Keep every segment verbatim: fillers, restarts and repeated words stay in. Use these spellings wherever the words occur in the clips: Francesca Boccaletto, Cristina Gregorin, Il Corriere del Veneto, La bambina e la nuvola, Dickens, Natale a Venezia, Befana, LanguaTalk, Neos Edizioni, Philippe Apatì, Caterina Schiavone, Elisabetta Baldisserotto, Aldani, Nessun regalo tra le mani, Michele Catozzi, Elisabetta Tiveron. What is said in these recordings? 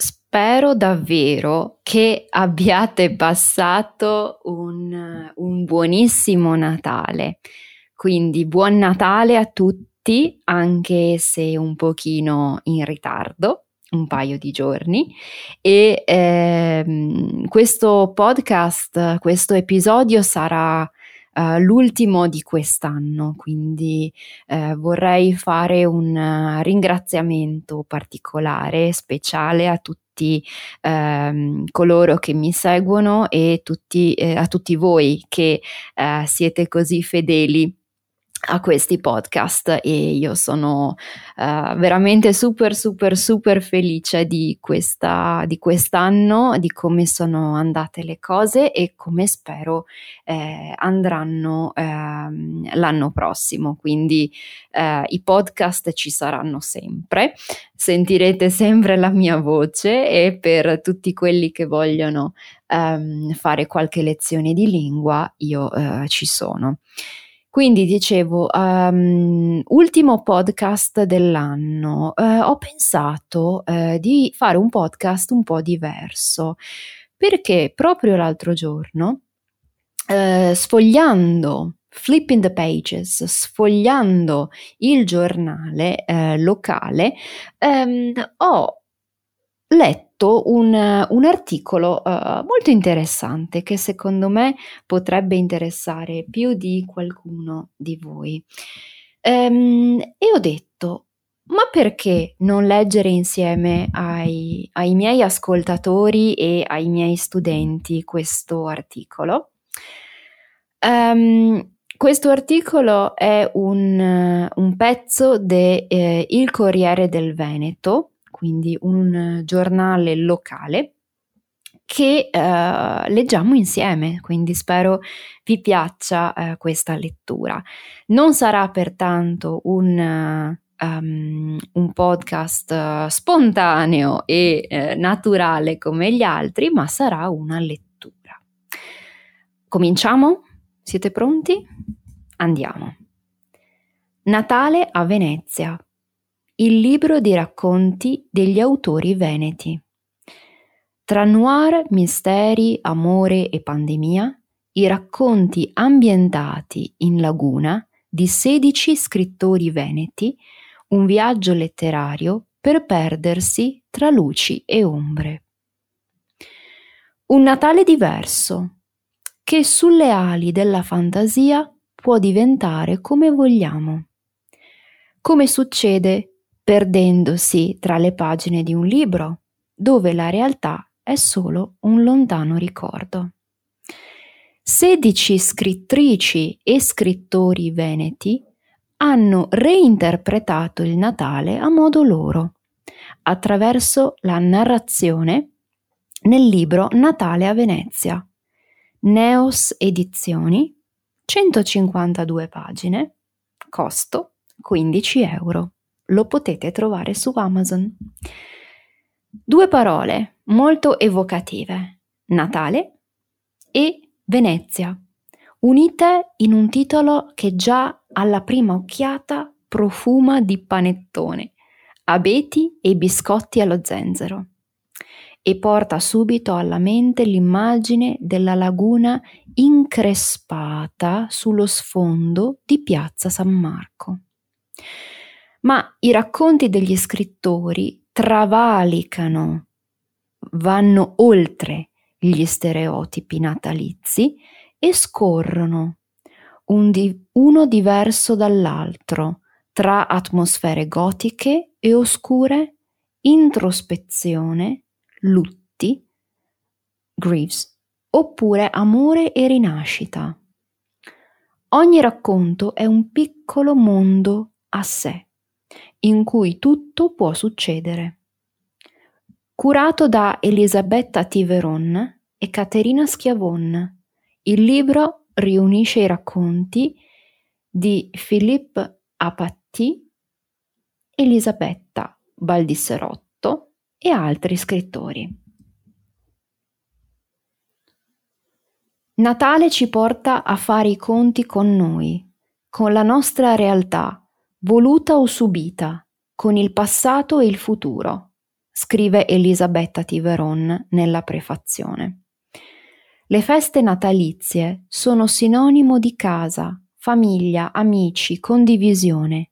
Spero davvero che abbiate passato un, un buonissimo Natale, quindi buon Natale a tutti, anche se un pochino in ritardo, un paio di giorni, e eh, questo podcast, questo episodio sarà Uh, l'ultimo di quest'anno, quindi uh, vorrei fare un uh, ringraziamento particolare, speciale a tutti uh, coloro che mi seguono e tutti, uh, a tutti voi che uh, siete così fedeli a questi podcast, e io sono uh, veramente super super super felice di questa di quest'anno, di come sono andate le cose e come spero eh, andranno ehm, l'anno prossimo. Quindi eh, i podcast ci saranno sempre, sentirete sempre la mia voce, e per tutti quelli che vogliono ehm, fare qualche lezione di lingua io eh, ci sono. Quindi dicevo, um, ultimo podcast dell'anno, uh, ho pensato uh, di fare un podcast un po' diverso, perché proprio l'altro giorno, uh, sfogliando, flipping the pages, sfogliando il giornale uh, locale, um, ho letto Un, un articolo uh, molto interessante che secondo me potrebbe interessare più di qualcuno di voi, um, e ho detto: ma perché non leggere insieme ai, ai miei ascoltatori e ai miei studenti questo articolo? Um, questo articolo è un, un pezzo de eh, Il Corriere del Veneto, quindi un giornale locale che eh, leggiamo insieme, quindi spero vi piaccia eh, questa lettura. Non sarà pertanto un, um, un podcast spontaneo e eh, naturale come gli altri, ma sarà una lettura. Cominciamo? Siete pronti? Andiamo. Natale a Venezia. Il libro di racconti degli autori veneti. Tra noir, misteri, amore e pandemia, i racconti ambientati in laguna di sedici scrittori veneti, un viaggio letterario per perdersi tra luci e ombre. Un Natale diverso, che sulle ali della fantasia può diventare come vogliamo. Come succede perdendosi tra le pagine di un libro, dove la realtà è solo un lontano ricordo. Sedici scrittrici e scrittori veneti hanno reinterpretato il Natale a modo loro, attraverso la narrazione nel libro Natale a Venezia, Neos Edizioni, centocinquantadue pagine, costo quindici euro. Lo potete trovare su Amazon. Due parole molto evocative, Natale e Venezia, unite in un titolo che già alla prima occhiata profuma di panettone, abeti e biscotti allo zenzero, e porta subito alla mente l'immagine della laguna increspata sullo sfondo di Piazza San Marco. Ma i racconti degli scrittori travalicano, vanno oltre gli stereotipi natalizi e scorrono, un di- uno diverso dall'altro, tra atmosfere gotiche e oscure, introspezione, lutti, griefs, oppure amore e rinascita. Ogni racconto è un piccolo mondo a sé, in cui tutto può succedere. Curato da Elisabetta Tiveron e Caterina Schiavone, il libro riunisce i racconti di Philippe Apatì, Elisabetta Baldisserotto e altri scrittori. Natale ci porta a fare i conti con noi, con la nostra realtà, voluta o subita, con il passato e il futuro, scrive Elisabetta Tiveron nella prefazione. Le feste natalizie sono sinonimo di casa, famiglia, amici, condivisione,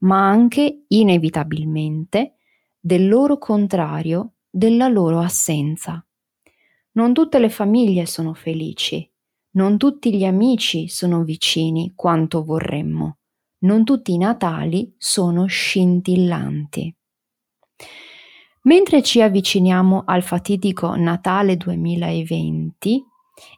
ma anche, inevitabilmente, del loro contrario, della loro assenza. Non tutte le famiglie sono felici, non tutti gli amici sono vicini quanto vorremmo, non tutti i Natali sono scintillanti. Mentre ci avviciniamo al fatidico Natale duemilaventi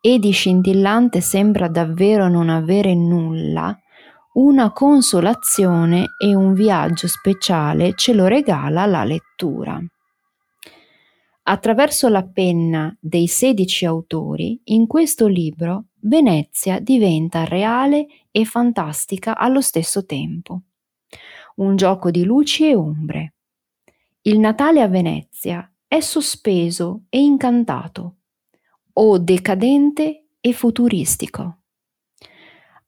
e di scintillante sembra davvero non avere nulla, una consolazione e un viaggio speciale ce lo regala la lettura. Attraverso la penna dei sedici autori, in questo libro Venezia diventa reale e fantastica allo stesso tempo. Un gioco di luci e ombre. Il Natale a Venezia è sospeso e incantato, o decadente e futuristico.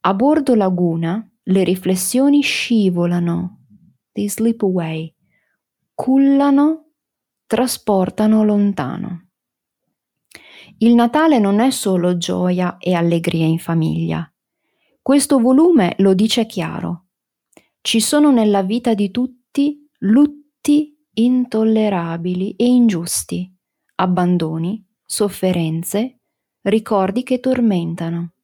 A bordo laguna le riflessioni scivolano, they slip away, cullano, trasportano lontano. Il Natale non è solo gioia e allegria in famiglia. Questo volume lo dice chiaro. Ci sono nella vita di tutti lutti intollerabili e ingiusti, abbandoni, sofferenze, ricordi che tormentano.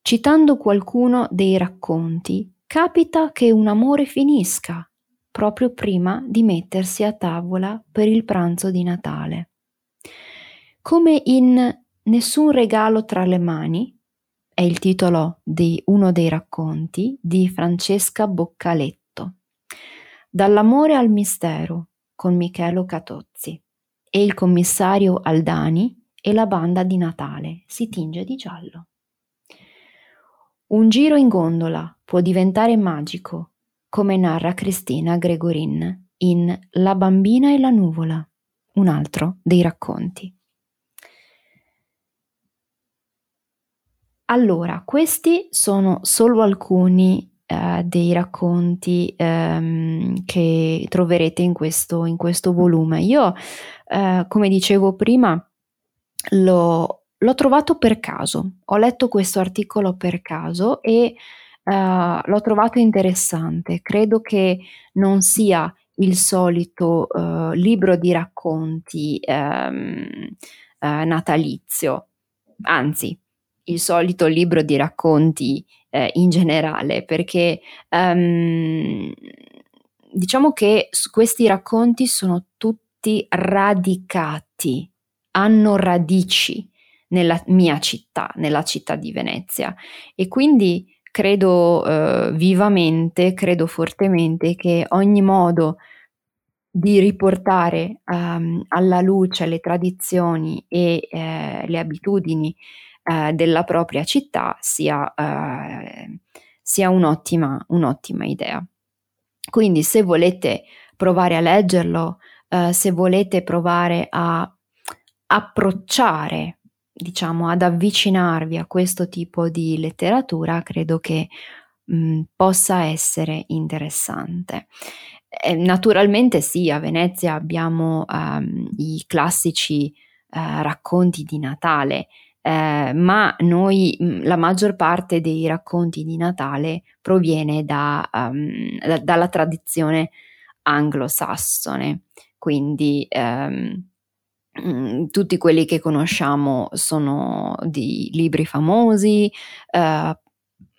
Citando qualcuno dei racconti, capita che un amore finisca, proprio prima di mettersi a tavola per il pranzo di Natale. Come in Nessun regalo tra le mani, è il titolo di uno dei racconti di Francesca Boccaletto, Dall'amore al mistero, con Michele Catozzi, e il commissario Aldani e la banda di Natale si tinge di giallo. Un giro in gondola può diventare magico, come narra Cristina Gregorin in La bambina e la nuvola, un altro dei racconti. Allora, questi sono solo alcuni eh, dei racconti ehm, che troverete in questo, in questo volume. Io, eh, come dicevo prima, l'ho, l'ho trovato per caso, ho letto questo articolo per caso e Uh, l'ho trovato interessante. Credo che non sia il solito uh, libro di racconti um, uh, natalizio, anzi il solito libro di racconti uh, in generale, perché um, diciamo che questi racconti sono tutti radicati, hanno radici nella mia città, nella città di Venezia, e quindi credo eh, vivamente, credo fortemente che ogni modo di riportare ehm, alla luce le tradizioni e eh, le abitudini eh, della propria città sia, eh, sia un'ottima, un'ottima idea. Quindi se volete provare a leggerlo, eh, se volete provare a approcciare, diciamo, ad avvicinarvi a questo tipo di letteratura, credo che mh, possa essere interessante. Eh, naturalmente sì, a Venezia abbiamo ehm, i classici eh, racconti di Natale, eh, ma noi mh, la maggior parte dei racconti di Natale proviene da, um, da, dalla tradizione anglosassone, quindi ehm, tutti quelli che conosciamo sono di libri famosi, eh,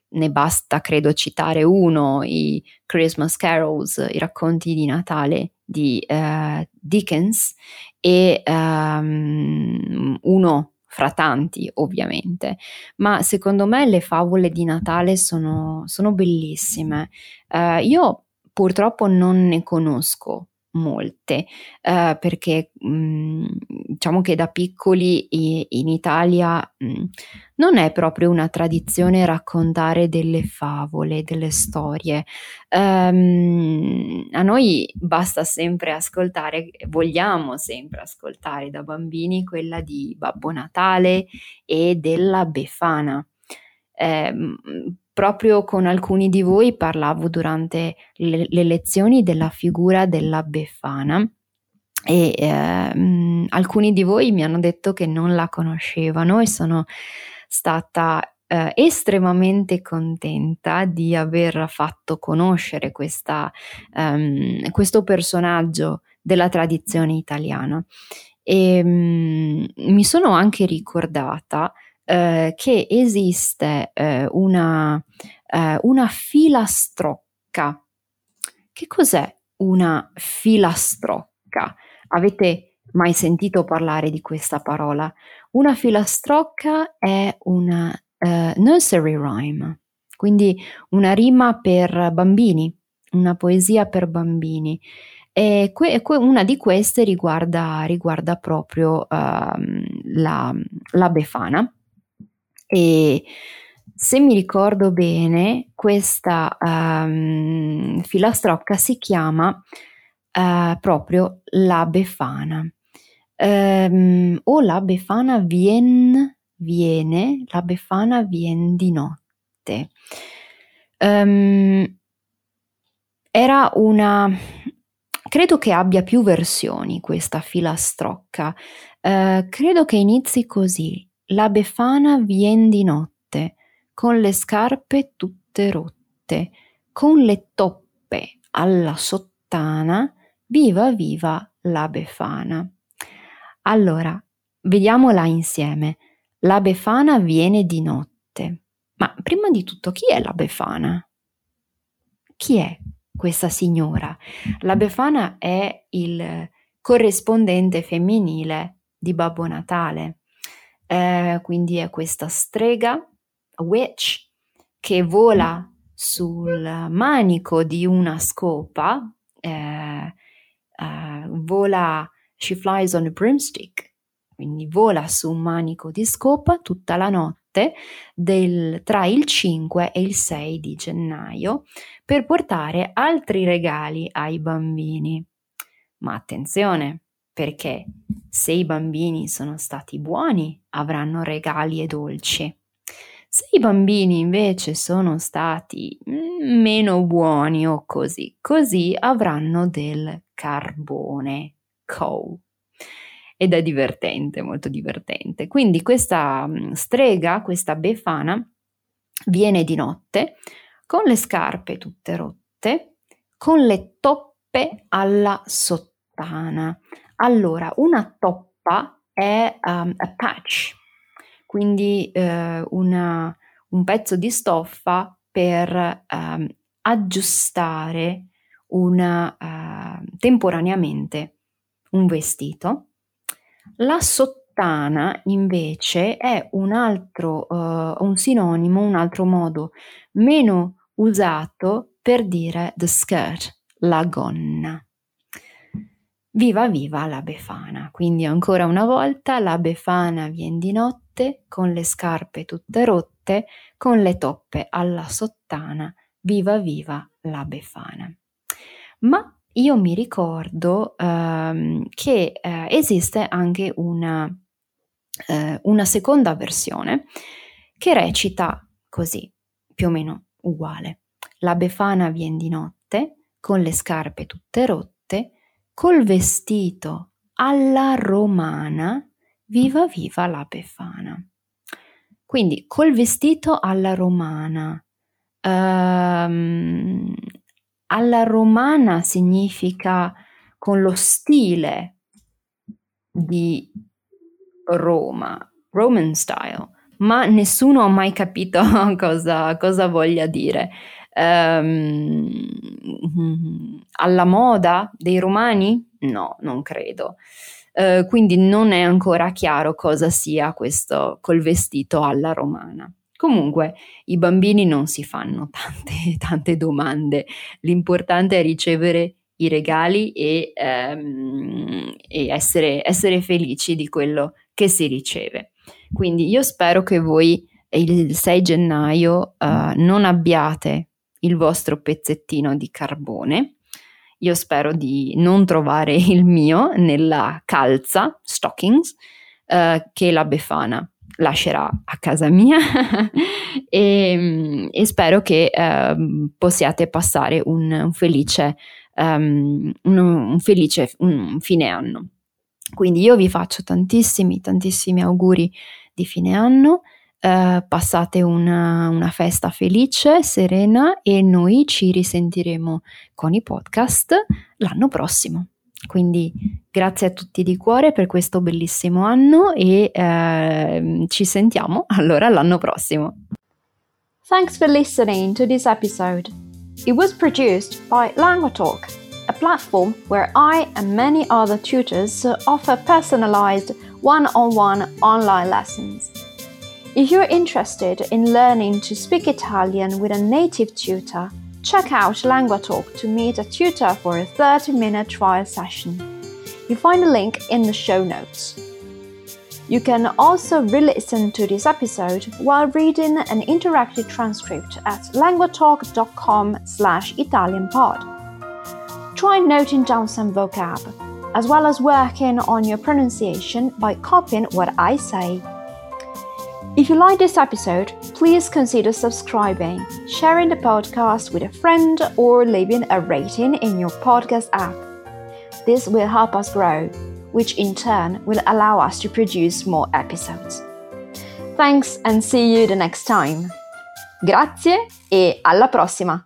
ne basta credo citare uno, i Christmas Carols, i racconti di Natale di eh, Dickens, e um, uno fra tanti ovviamente, ma secondo me le favole di Natale sono, sono bellissime. Eh, io purtroppo non ne conosco molte, eh, perché mh, diciamo che da piccoli in Italia mh, non è proprio una tradizione raccontare delle favole, delle storie. Um, a noi basta sempre ascoltare, vogliamo sempre ascoltare da bambini quella di Babbo Natale e della Befana. Um, Proprio con alcuni di voi parlavo durante le, le lezioni della figura della Befana e eh, mh, alcuni di voi mi hanno detto che non la conoscevano e sono stata eh, estremamente contenta di aver fatto conoscere questa, um, questo personaggio della tradizione italiana. E, mh, mi sono anche ricordata Uh, che esiste uh, una, uh, una filastrocca. Che cos'è una filastrocca? Avete mai sentito parlare di questa parola? Una filastrocca è una uh, nursery rhyme, quindi una rima per bambini, una poesia per bambini. E que- una di queste riguarda, riguarda proprio uh, la, la Befana. E se mi ricordo bene, questa um, filastrocca si chiama uh, proprio La Befana. Um, o La Befana vien, viene, La Befana vien di notte. Um, era una... Credo che abbia più versioni questa filastrocca. Uh, credo che inizi così. La Befana vien di notte, con le scarpe tutte rotte, con le toppe alla sottana, viva viva la Befana. Allora, vediamola insieme. La Befana viene di notte. Ma prima di tutto, chi è la Befana? Chi è questa signora? La Befana è il corrispondente femminile di Babbo Natale. Eh, quindi è questa strega, witch, che vola sul manico di una scopa, eh, eh, vola, she flies on a broomstick, quindi vola su un manico di scopa tutta la notte del, tra il cinque e il sei di gennaio, per portare altri regali ai bambini. Ma attenzione! Perché se i bambini sono stati buoni avranno regali e dolci. Se i bambini invece sono stati meno buoni o così, così avranno del carbone, coal. Ed è divertente, molto divertente. Quindi questa strega, questa Befana, viene di notte con le scarpe tutte rotte, con le toppe alla sottana. Allora, una toppa è um, a patch, quindi eh, una, un pezzo di stoffa per um, aggiustare una, uh, temporaneamente un vestito. La sottana invece è un altro, uh, un sinonimo, un altro modo meno usato per dire the skirt, la gonna. Viva viva la Befana, quindi ancora una volta la Befana vien di notte, con le scarpe tutte rotte, con le toppe alla sottana, viva viva la Befana. Ma io mi ricordo ehm, che eh, esiste anche una, eh, una seconda versione che recita così, più o meno uguale. La Befana vien di notte, con le scarpe tutte rotte, col vestito alla romana, viva viva la Befana. Quindi col vestito alla romana. Um, alla romana significa con lo stile di Roma, Roman style, ma nessuno ha mai capito cosa, cosa voglia dire. Um, alla moda dei romani? No, non credo. Uh, quindi non è ancora chiaro cosa sia questo col vestito alla romana. Comunque i bambini non si fanno tante, tante domande, l'importante è ricevere i regali e, um, e essere, essere felici di quello che si riceve. Quindi io spero che voi il sei gennaio uh, non abbiate il vostro pezzettino di carbone. Io spero di non trovare il mio nella calza, stockings, uh, che la Befana lascerà a casa mia e, e spero che uh, possiate passare un, un felice, um, un, un felice un fine anno. Quindi io vi faccio tantissimi, tantissimi auguri di fine anno. Uh, passate una, una festa felice, serena, e noi ci risentiremo con i podcast l'anno prossimo. Quindi grazie a tutti di cuore per questo bellissimo anno e uh, ci sentiamo allora l'anno prossimo. Thanks for listening to this episode. It was produced by LanguaTalk, a platform where I and many other tutors offer personalized one-on-one online lessons. If you're interested in learning to speak Italian with a native tutor, check out LanguaTalk to meet a tutor for a thirty minute trial session. You find a link in the show notes. You can also re-listen to this episode while reading an interactive transcript at languatalk dot com slash italianpod. Try noting down some vocab, as well as working on your pronunciation by copying what I say. If you like this episode, please consider subscribing, sharing the podcast with a friend, or leaving a rating in your podcast app. This will help us grow, which in turn will allow us to produce more episodes. Thanks and see you the next time. Grazie e alla prossima!